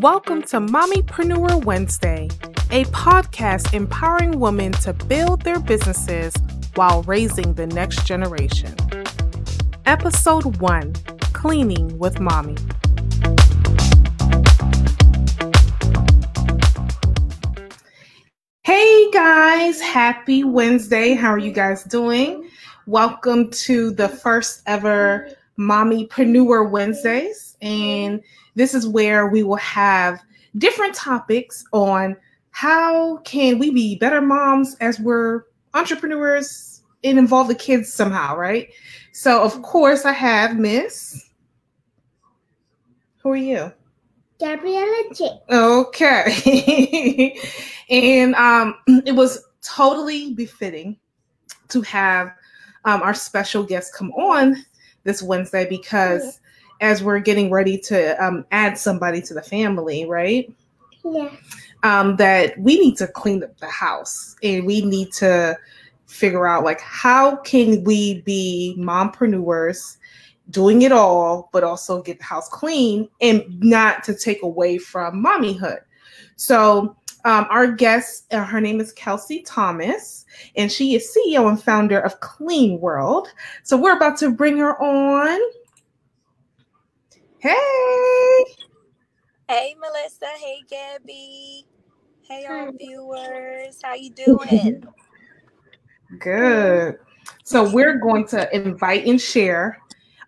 Welcome to Mommypreneur Wednesday, a podcast empowering women to build their businesses while raising the next generation. Episode 1, Cleaning with Mommy. Hey guys, happy Wednesday. How are you guys doing? Welcome to the first ever Mommypreneur Wednesdays, and this is where we will have different topics on how can we be better moms as we're entrepreneurs and involve the kids somehow, right? So, of course, I have Miss. Who are you? Gabriella Chase. Okay. And it was totally befitting to have our special guest come on this Wednesday because as we're getting ready to add somebody to the family, right? Yeah. That we need to clean up the house and we need to figure out like how can we be mompreneurs doing it all, but also get the house clean and not to take away from mommyhood. So our guest, her name is Kelsie Thomas, and she is CEO and founder of KleanWorld. So we're about to bring her on. Hey. Hey, Melissa. Hey, Gabby. Hey, our viewers. How you doing? Good. So we're going to invite and share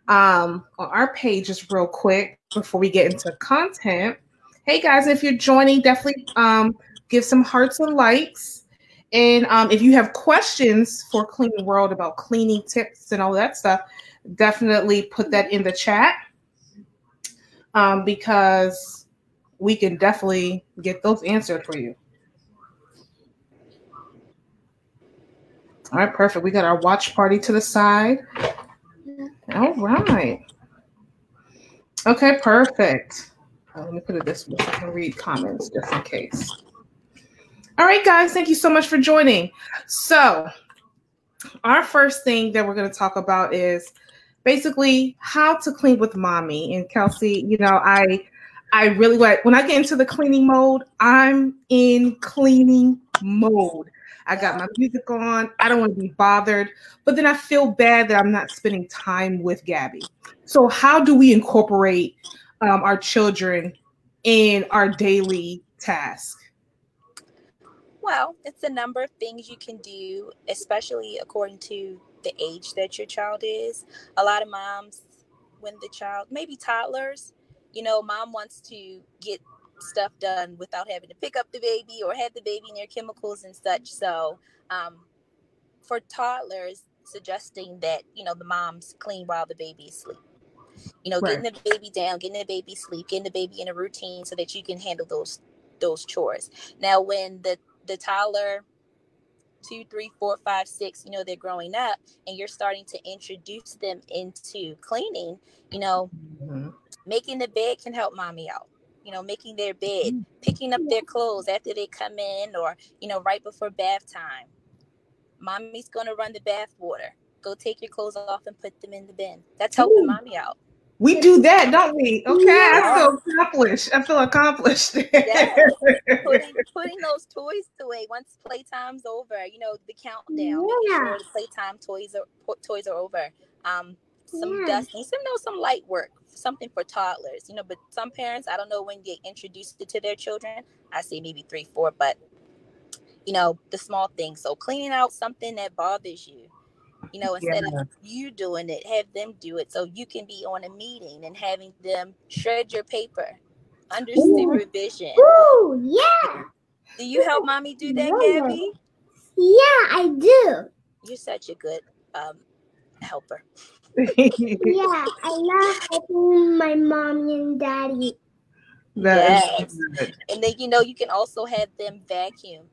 on our pages real quick before we get into content. Hey guys, if you're joining, definitely give some hearts and likes. And if you have questions for KleanWorld about cleaning tips and all that stuff, definitely put that in the chat because we can definitely get those answered for you. All right, perfect. We got our watch party to the side. All right. Okay, perfect. Let me put it this way. I can read comments just in case. All right, guys. Thank you so much for joining. So our first thing that we're going to talk about is basically how to clean with mommy. And Kelsie, you know, I really like when I get into the cleaning mode, I'm in cleaning mode. I got my music on. I don't want to be bothered. But then I feel bad that I'm not spending time with Gabby. So how do we incorporate our children in our daily task? Well, it's a number of things you can do, especially according to the age that your child is. A lot of moms, when the child, maybe toddlers, you know, mom wants to get stuff done without having to pick up the baby or have the baby near chemicals and such. So for toddlers, suggesting that, you know, the moms clean while the baby is asleep. You know, right. Getting the baby down, getting the baby sleep, getting the baby in a routine so that you can handle those chores. Now, when the toddler, 2, 3, 4, 5, 6, you know, they're growing up and you're starting to introduce them into cleaning, you know, making the bed can help mommy out. You know, making their bed, picking up their clothes after they come in or, you know, right before bath time. Mommy's going to run the bath water. Go take your clothes off and put them in the bin. That's helping mommy out. We do that, don't we? Okay, yeah. I feel accomplished. Yes. Putting those toys away once playtime's over. You know, the countdown. Yeah. Making sure the playtime toys are over. Some dusting, some light work, something for toddlers. You know, but some parents, I don't know when they introduce it to their children. I say maybe 3, 4, but you know, the small things. So cleaning out something that bothers you. You know, instead of you doing it, have them do it. So you can be on a meeting and having them shred your paper under supervision. Ooh, yeah. Do you help mommy do that, Gabby? Yeah, I do. You're such a good helper. Yeah, I love helping my mommy and daddy. Yes. And then, you know, you can also have them vacuum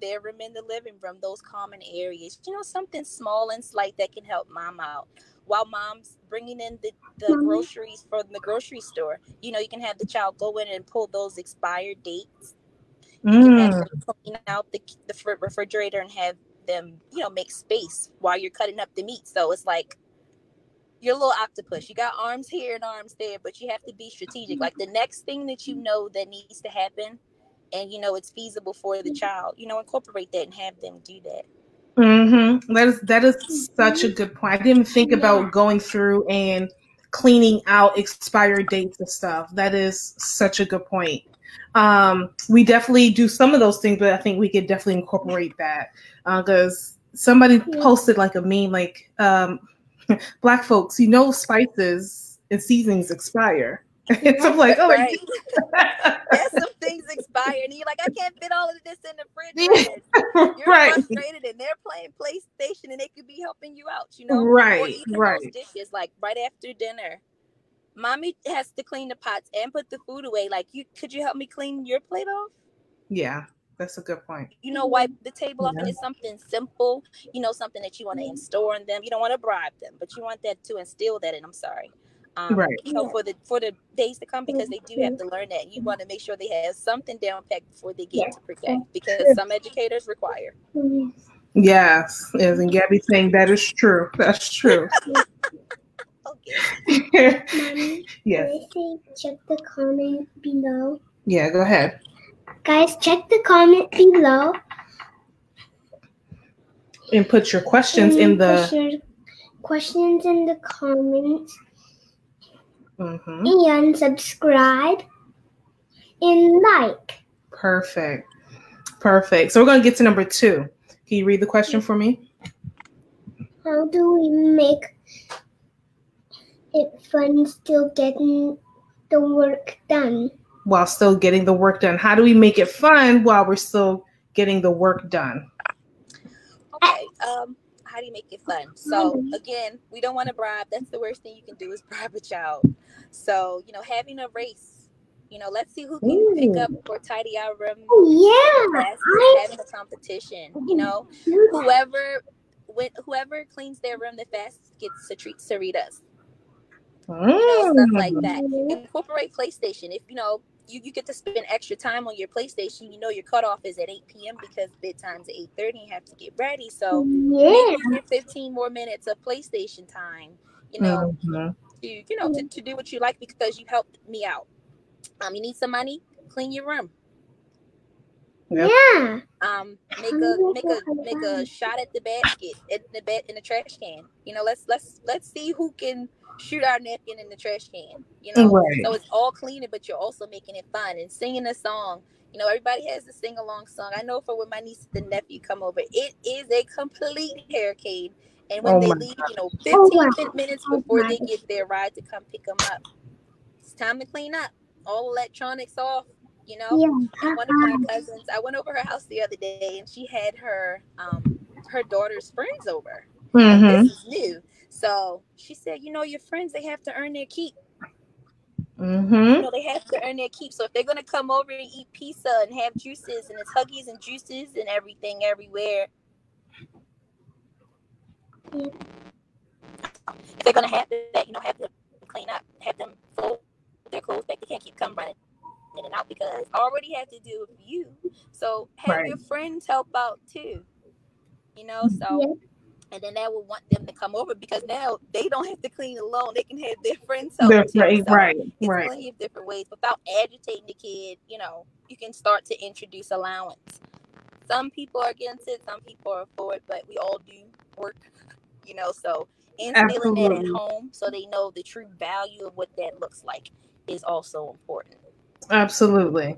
their room in the living room, those common areas, you know, something small and slight that can help mom out while mom's bringing in the groceries from the grocery store. You know, you can have the child go in and pull those expired dates. You can have them clean out the refrigerator and have them, you know, make space while you're cutting up the meat. So it's like You're a little octopus. You got arms here and arms there, but you have to be strategic. Like the next thing that you know that needs to happen and you know it's feasible for the child, you know, incorporate that and have them do that. Mm-hmm. That is such a good point. I didn't think about going through and cleaning out expired dates and stuff. That is such a good point. We definitely do some of those things, but I think we could definitely incorporate that because somebody posted like a meme, like, Black folks, you know, spices and seasonings expire. And so I'm like, oh, right. Yes, some things expire. And you're like, I can't fit all of this in the fridge. You're right. Frustrated and they're playing PlayStation and they could be helping you out, you know? Right, right. Those dishes, like right after dinner, mommy has to clean the pots and put the food away. Like, could you help me clean your plate off? Yeah. That's a good point. You know, wipe the table off, and it's something simple, you know, something that you want to instill in them. You don't want to bribe them, but you want that to instill that in them. Sorry. Right. You know, for the days to come, because they do have to learn that. You want to make sure they have something down packed before they get to pre-K, because some educators require. Yes. And Gabby's saying that is true. That's true. Okay. Mommy, can I check the comment below? Yeah, go ahead. Guys, check the comment below. And put your questions in the... Put your questions in the comments. Mm-hmm. And subscribe. And like. Perfect. Perfect. So we're going to get to number 2. Can you read the question for me? How do we make it fun still getting the work done? While still getting the work done. How do we make it fun while we're still getting the work done? Okay, how do you make it fun? So again, we don't want to bribe. That's the worst thing you can do is bribe a child. So, you know, having a race, you know, let's see who can pick up or tidy our room. Having a competition, you know, whoever cleans their room the fastest gets a treat to read us. You know, stuff like that. Incorporate PlayStation. If you know you get to spend extra time on your PlayStation, you know your cutoff is at 8 p.m. because bedtime's at 8:30 and you have to get ready. So maybe 15 more minutes of PlayStation time, you know, to do what you like because you helped me out. You need some money? Clean your room. Yeah. Make a shot at the basket in the trash can. You know, let's see who can shoot our napkin in the trash can, you know. Right. So it's all cleaning, but you're also making it fun and singing a song. You know, everybody has a sing along song. I know for when my niece and nephew come over, it is a complete hurricane. And when they leave, you know, 15 minutes before they get their ride to come pick them up, it's time to clean up. All electronics off, you know. Yeah. One of my cousins, I went over her house the other day, and she had her daughter's friends over. Mm-hmm. This is new. So she said, you know, your friends, they have to earn their keep. Mm-hmm. You know, they have to earn their keep. So if they're going to come over and eat pizza and have juices and it's Huggies and juices and everything everywhere, if they're going to have that, you know, have them clean up, have them fold their clothes back. They can't keep coming running in and out because I already have to do with you. So have your friends help out too, you know, so... Yeah. And then that will want them to come over because now they don't have to clean alone. They can have their friends help. Right. Plenty of different ways without agitating the kid. You know, you can start to introduce allowance. Some people are against it. Some people are for it. But we all do work, you know, so instilling that at home so they know the true value of what that looks like is also important. Absolutely.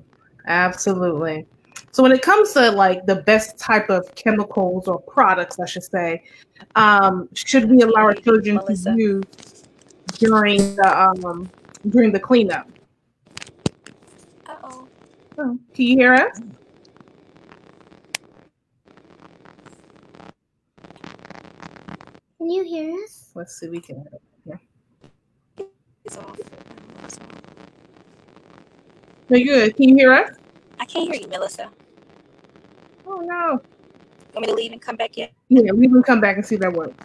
So when it comes to like the best type of chemicals or products, I should say, should we allow our children to use during the cleanup? Oh, can you hear us? Can you hear us? Let's see. We can hear. Yeah. It's off. No, good. Can you hear us? I can't hear you, Melissa. Oh, no. Want me to leave and come back in? Yeah, we can come back and see if that works.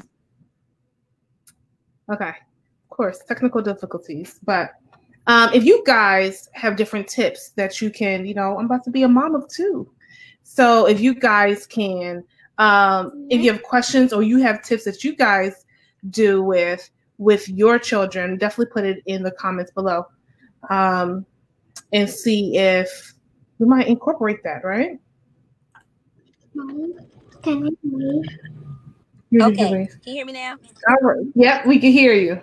Okay. Of course, technical difficulties. But if you guys have different tips that you can, you know, I'm about to be a mom of 2. So if you guys can, if you have questions or you have tips that you guys do with with your children, definitely put it in the comments below, and see if we might incorporate that, right? Can you hear me? Okay. Can you hear me now? All right. Yep, we can hear you.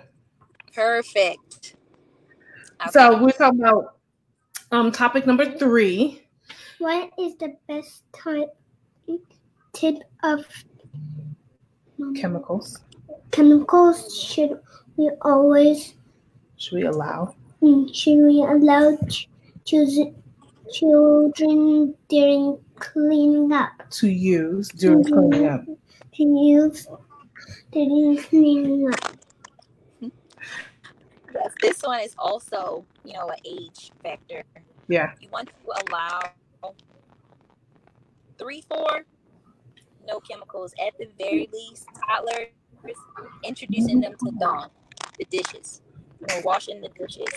Perfect. Okay. So we're talking about topic number 3. What is the best type of chemicals? Chemicals should we always? Should we allow children during cleaning up? To use during cleaning up. To use during cleaning up. This one is also, an age factor. Yeah. You want to allow 3, 4, no chemicals at the very least. Toddlers, introducing them to Dawn, the dishes, washing the dishes.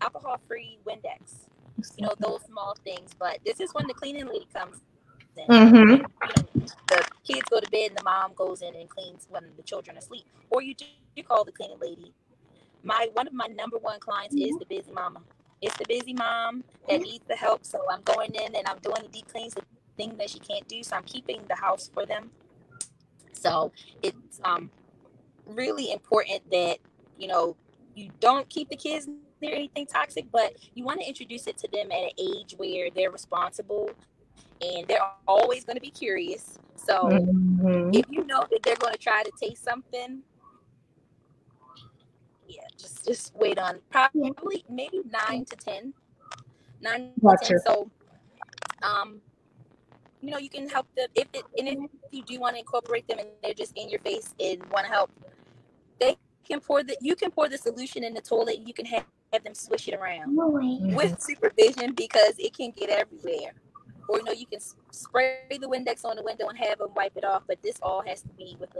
Alcohol-free Windex. Those small things. But this is when the cleaning lady comes in. Mm-hmm. The kids go to bed and the mom goes in and cleans when the children are asleep. Or you call the cleaning lady. One of my number one clients is the busy mama. It's the busy mom that needs the help. So I'm going in and I'm doing the deep cleans, the thing that she can't do. So I'm keeping the house for them. So it's really important that, you don't keep the kids near anything toxic, but you want to introduce it to them at an age where they're responsible and they're always going to be curious. So if you know that they're going to try to taste something, just wait on probably maybe 9 to 10. Gotcha. So, you can help them if you do want to incorporate them and they're just in your face and want to help, you can pour the solution in the toilet and you can have them swish it around with supervision because it can get everywhere. Or, you can spray the Windex on the window and have them wipe it off, but this all has to be with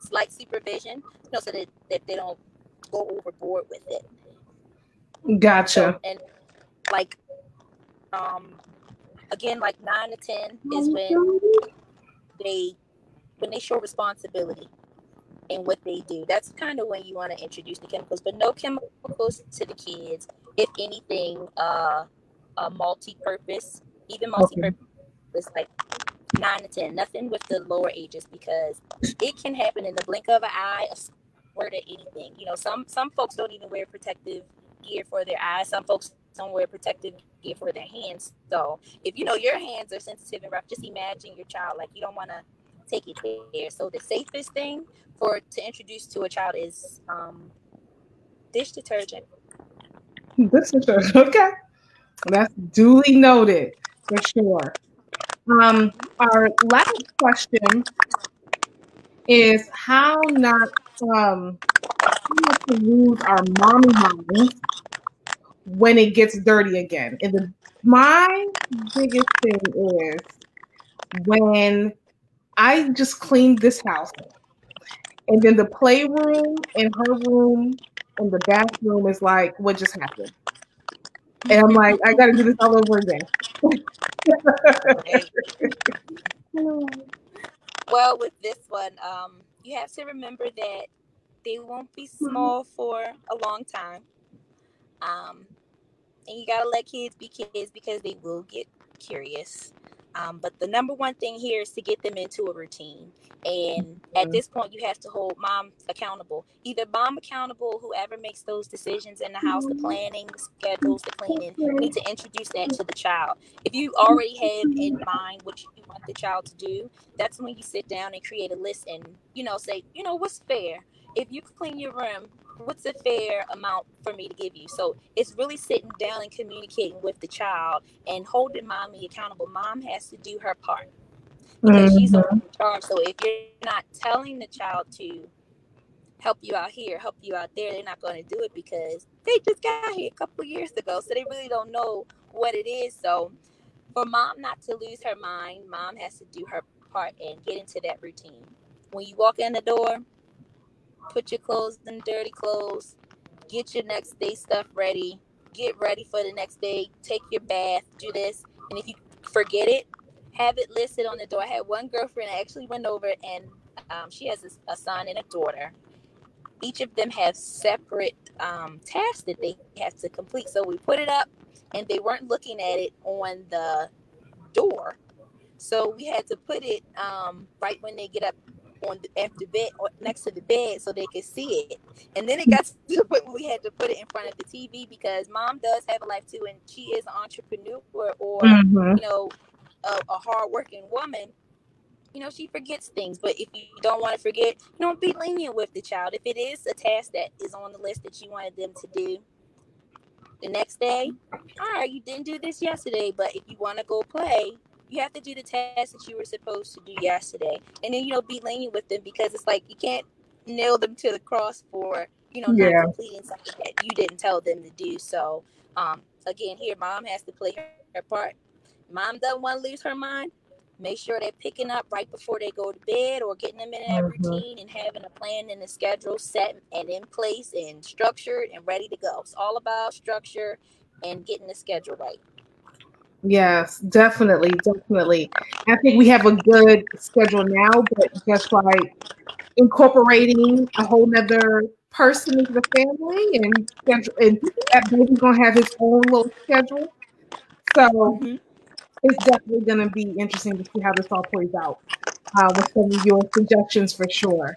slight supervision, so that they don't go overboard with it. Gotcha. So, and again, 9 to 10 is when they show responsibility in what they do. That's kind of when you want to introduce the chemicals, but no chemicals to the kids. If anything, a multi-purpose, like 9 to 10, nothing with the lower ages because it can happen in the blink of an eye, a squirt or anything. Some folks don't even wear protective gear for their eyes. Some folks don't wear protective gear for their hands. So if your hands are sensitive and rough, just imagine your child, you don't want to take it there. So the safest thing to introduce to a child is dish detergent. Dish detergent, okay. That's duly noted for sure. Our last question is how not to lose our mommy mind when it gets dirty again. And my biggest thing is when I just cleaned this house, and then the playroom and her room and the bathroom is what just happened? And I'm I gotta do this all over again. Well, with this one, you have to remember that they won't be small for a long time. And you gotta let kids be kids because they will get curious. But the number one thing here is to get them into a routine. And at this point, you have to hold mom accountable. Either mom accountable, whoever makes those decisions in the house, the planning, the schedules, the cleaning, you need to introduce that to the child. If you already have in mind what you want the child to do, that's when you sit down and create a list and, say, what's fair? If you clean your room, what's a fair amount for me to give you? So it's really sitting down and communicating with the child and holding mommy accountable. Mom has to do her part because she's in charge. So if you're not telling the child to help you out here, help you out there, they're not going to do it because they just got here a couple years ago. So they really don't know what it is. So for mom not to lose her mind, mom has to do her part and get into that routine. When you walk in the door, put your clothes in dirty clothes, get your next day stuff ready, get ready for the next day, take your bath, do this. And if you forget it, have it listed on the door. I had one girlfriend, I actually went over and She has a son and a daughter. Each of them have separate tasks that they have to complete. So we put it up and they weren't looking at it on the door. So we had to put it right when they get up on the, after bed, or next to the bed, so they could see it. And then it got to the point where we had to put it in front of the TV, because mom does have a life too, and she is an entrepreneur, or you know, a hardworking woman. You know, she forgets things, but if you don't want to forget, you don't be lenient with the child. If it is a task that is on the list that you wanted them to do the next day, all right, you didn't do this yesterday, but if you want to go play, you have to do the task that you were supposed to do yesterday. And then, you know, be lenient with them, because it's like you can't nail them to the cross for, you know, not completing something that you didn't tell them to do. So, again, here, mom has to play her part. Mom doesn't want to lose her mind. Make sure they're picking up right before they go to bed, or getting them in that routine and having a plan and a schedule set and in place and structured and ready to go. It's all about structure and getting the schedule right. Yes, definitely, definitely. I think we have a good schedule now, but just like incorporating a whole nother person into the family, and schedule, and that baby's gonna have his own little schedule. So it's definitely gonna be interesting to see how this all plays out with some of your suggestions for sure.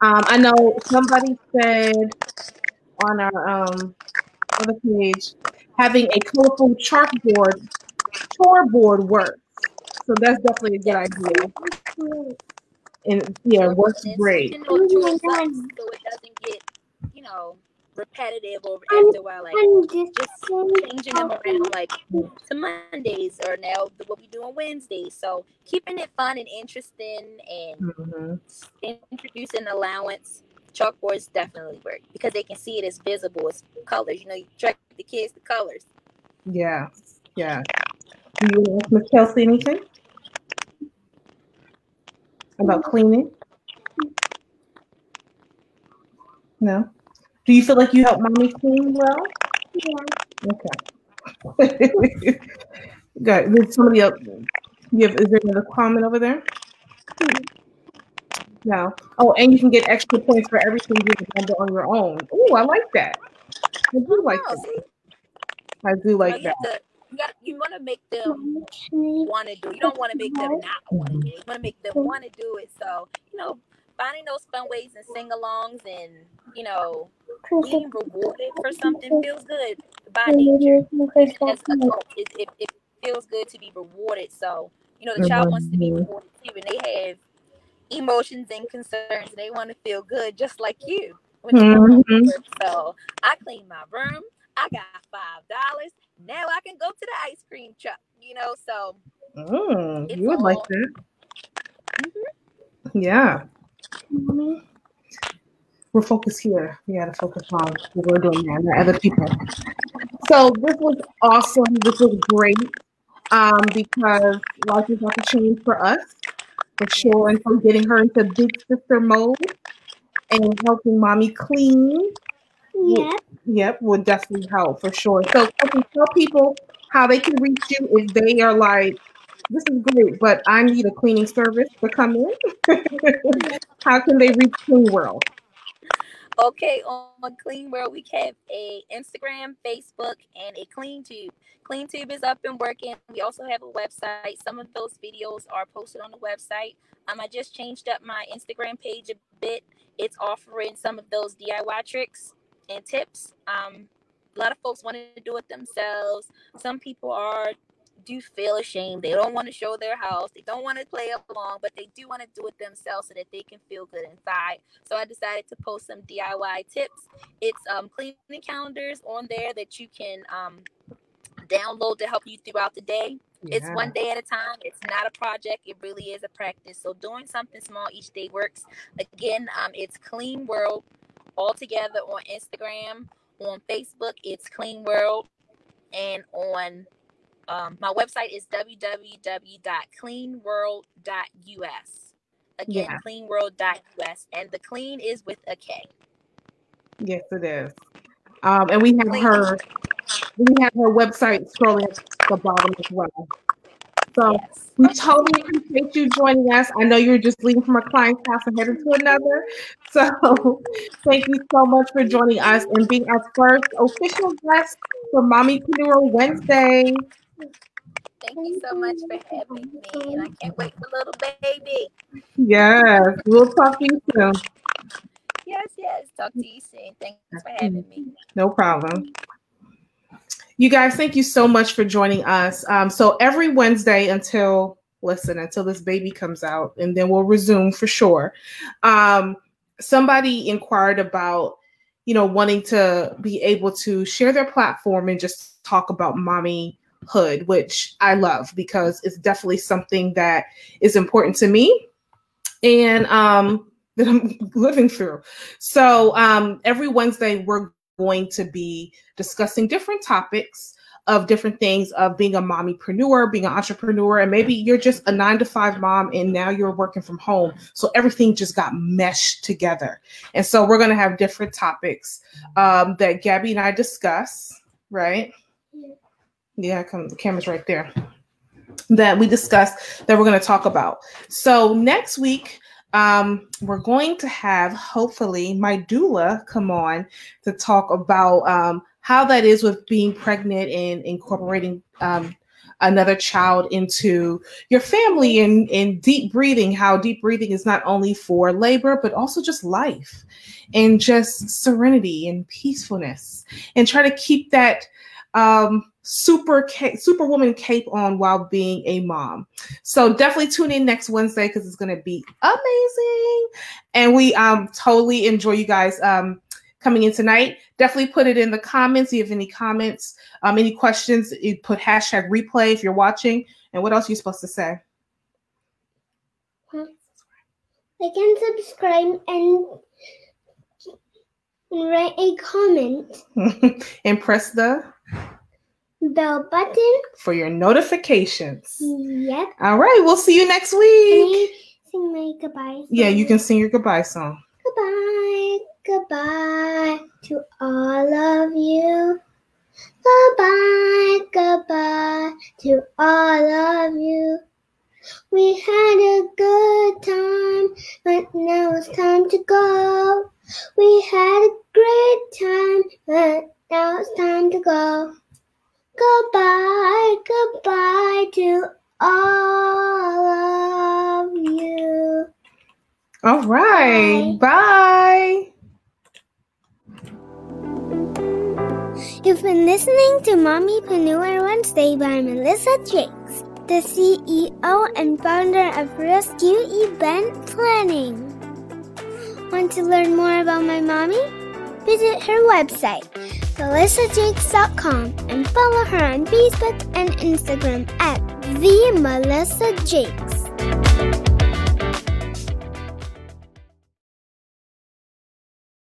I know somebody said on our other page, having a colorful chart board works. So that's definitely a good idea. And yeah, works great. So it doesn't get, you know, repetitive over after a while. Like just changing them around, like to Mondays, or now what we do on Wednesdays. So keeping it fun and interesting, and introducing allowance. Chalkboards definitely work, because they can see it as visible, as colors. You know, you track the kids the colors. Yeah, yeah. Do you want to ask Kelsie anything about cleaning? No. Do you feel like you help mommy clean well? Yeah. Okay. Good. There's somebody else. Is there another comment over there? No. Oh, and you can get extra points for everything you can handle on your own. Oh, I like that. I do like that. I do like that. You want to make them want to do it. You don't want to make them not want to do it. You want to make them want to do it. So, you know, finding those fun ways and sing-alongs, and, you know, being rewarded for something feels good by nature. As an adult, it feels good to be rewarded. So, you know, the child wants to be rewarded too, and they have emotions and concerns. They want to feel good just like you. So I cleaned my room. I got $5. Now I can go to the ice cream truck. You know, so you would like that. Yeah. We're focused here. We got to focus on what we're doing now, not other people. So this was awesome. This was great, because life is about to change for us. For sure, and from getting her into big sister mode and helping mommy clean. Yep, will definitely help for sure. So tell people how they can reach you if they are like, this is great, but I need a cleaning service to come in. How can they reach KleanWorld? Okay, on KleanWorld, we have a Instagram, Facebook, and a KleanTube. KleanTube is up and working. We also have a website. Some of those videos are posted on the website. I just changed up my Instagram page a bit. It's offering some of those DIY tricks and tips. A lot of folks want to do it themselves. Some people do feel ashamed. They don't want to show their house. They don't want to play along, but they do want to do it themselves so that they can feel good inside. So I decided to post some DIY tips. It's cleaning calendars on there that you can download to help you throughout the day. Yeah. It's one day at a time. It's not a project. It really is a practice. So doing something small each day works. Again, it's KleanWorld all together on Instagram. On Facebook, it's KleanWorld. And on my website is www.cleanworld.us. Again, cleanworld.us. And the clean is with a K. Yes, it is. And we have her website scrolling at the bottom as well. So yes. We totally appreciate you joining us. I know you were just leaving from a client's house and headed to another. So thank you so much for joining us and being our first official guest for Mommy KleanWorld Wednesday. Thank you so much for having me. And I can't wait for little baby. Yes. We'll talk to you soon. Yes. Talk to you soon. Thanks for having me. No problem. You guys, thank you so much for joining us. So every Wednesday until this baby comes out, and then we'll resume for sure. Somebody inquired about, wanting to be able to share their platform and just talk about mommyhood, which I love because it's definitely something that is important to me and that I'm living through. So every Wednesday, we're going to be discussing different topics of different things of being a mommypreneur, being an entrepreneur, and maybe you're just a 9-to-5 mom and now you're working from home. So everything just got meshed together. And so we're going to have different topics that Gabby and I discuss, right? Yeah, the camera's right there. That we discussed that we're going to talk about. So next week, we're going to have, hopefully, my doula come on to talk about how that is with being pregnant and incorporating another child into your family and deep breathing, how deep breathing is not only for labor, but also just life and just serenity and peacefulness, and try to keep that superwoman cape on while being a mom. So definitely tune in next Wednesday because it's going to be amazing. And we totally enjoy you guys coming in tonight. Definitely put it in the comments. If you have any comments, any questions, you put #replay if you're watching. And what else are you supposed to say? Like and subscribe and write a comment. And press the bell button for your notifications. Yep. All right. We'll see you next week. Can I sing my goodbye song? Yeah, you can sing your goodbye song. Goodbye. Goodbye to all of you. Goodbye. Goodbye to all of you. We had a good time, but now it's time to go. We had a great time, but now it's time to go. Goodbye, goodbye to all of you. All right, bye. You've been listening to Mommypreneur Wednesday by Melissa Jakes, the CEO and founder of Rescue Event Planning. Want to learn more about my mommy? Visit her website, melissajakes.com, and follow her on Facebook and Instagram at TheMelissaJakes.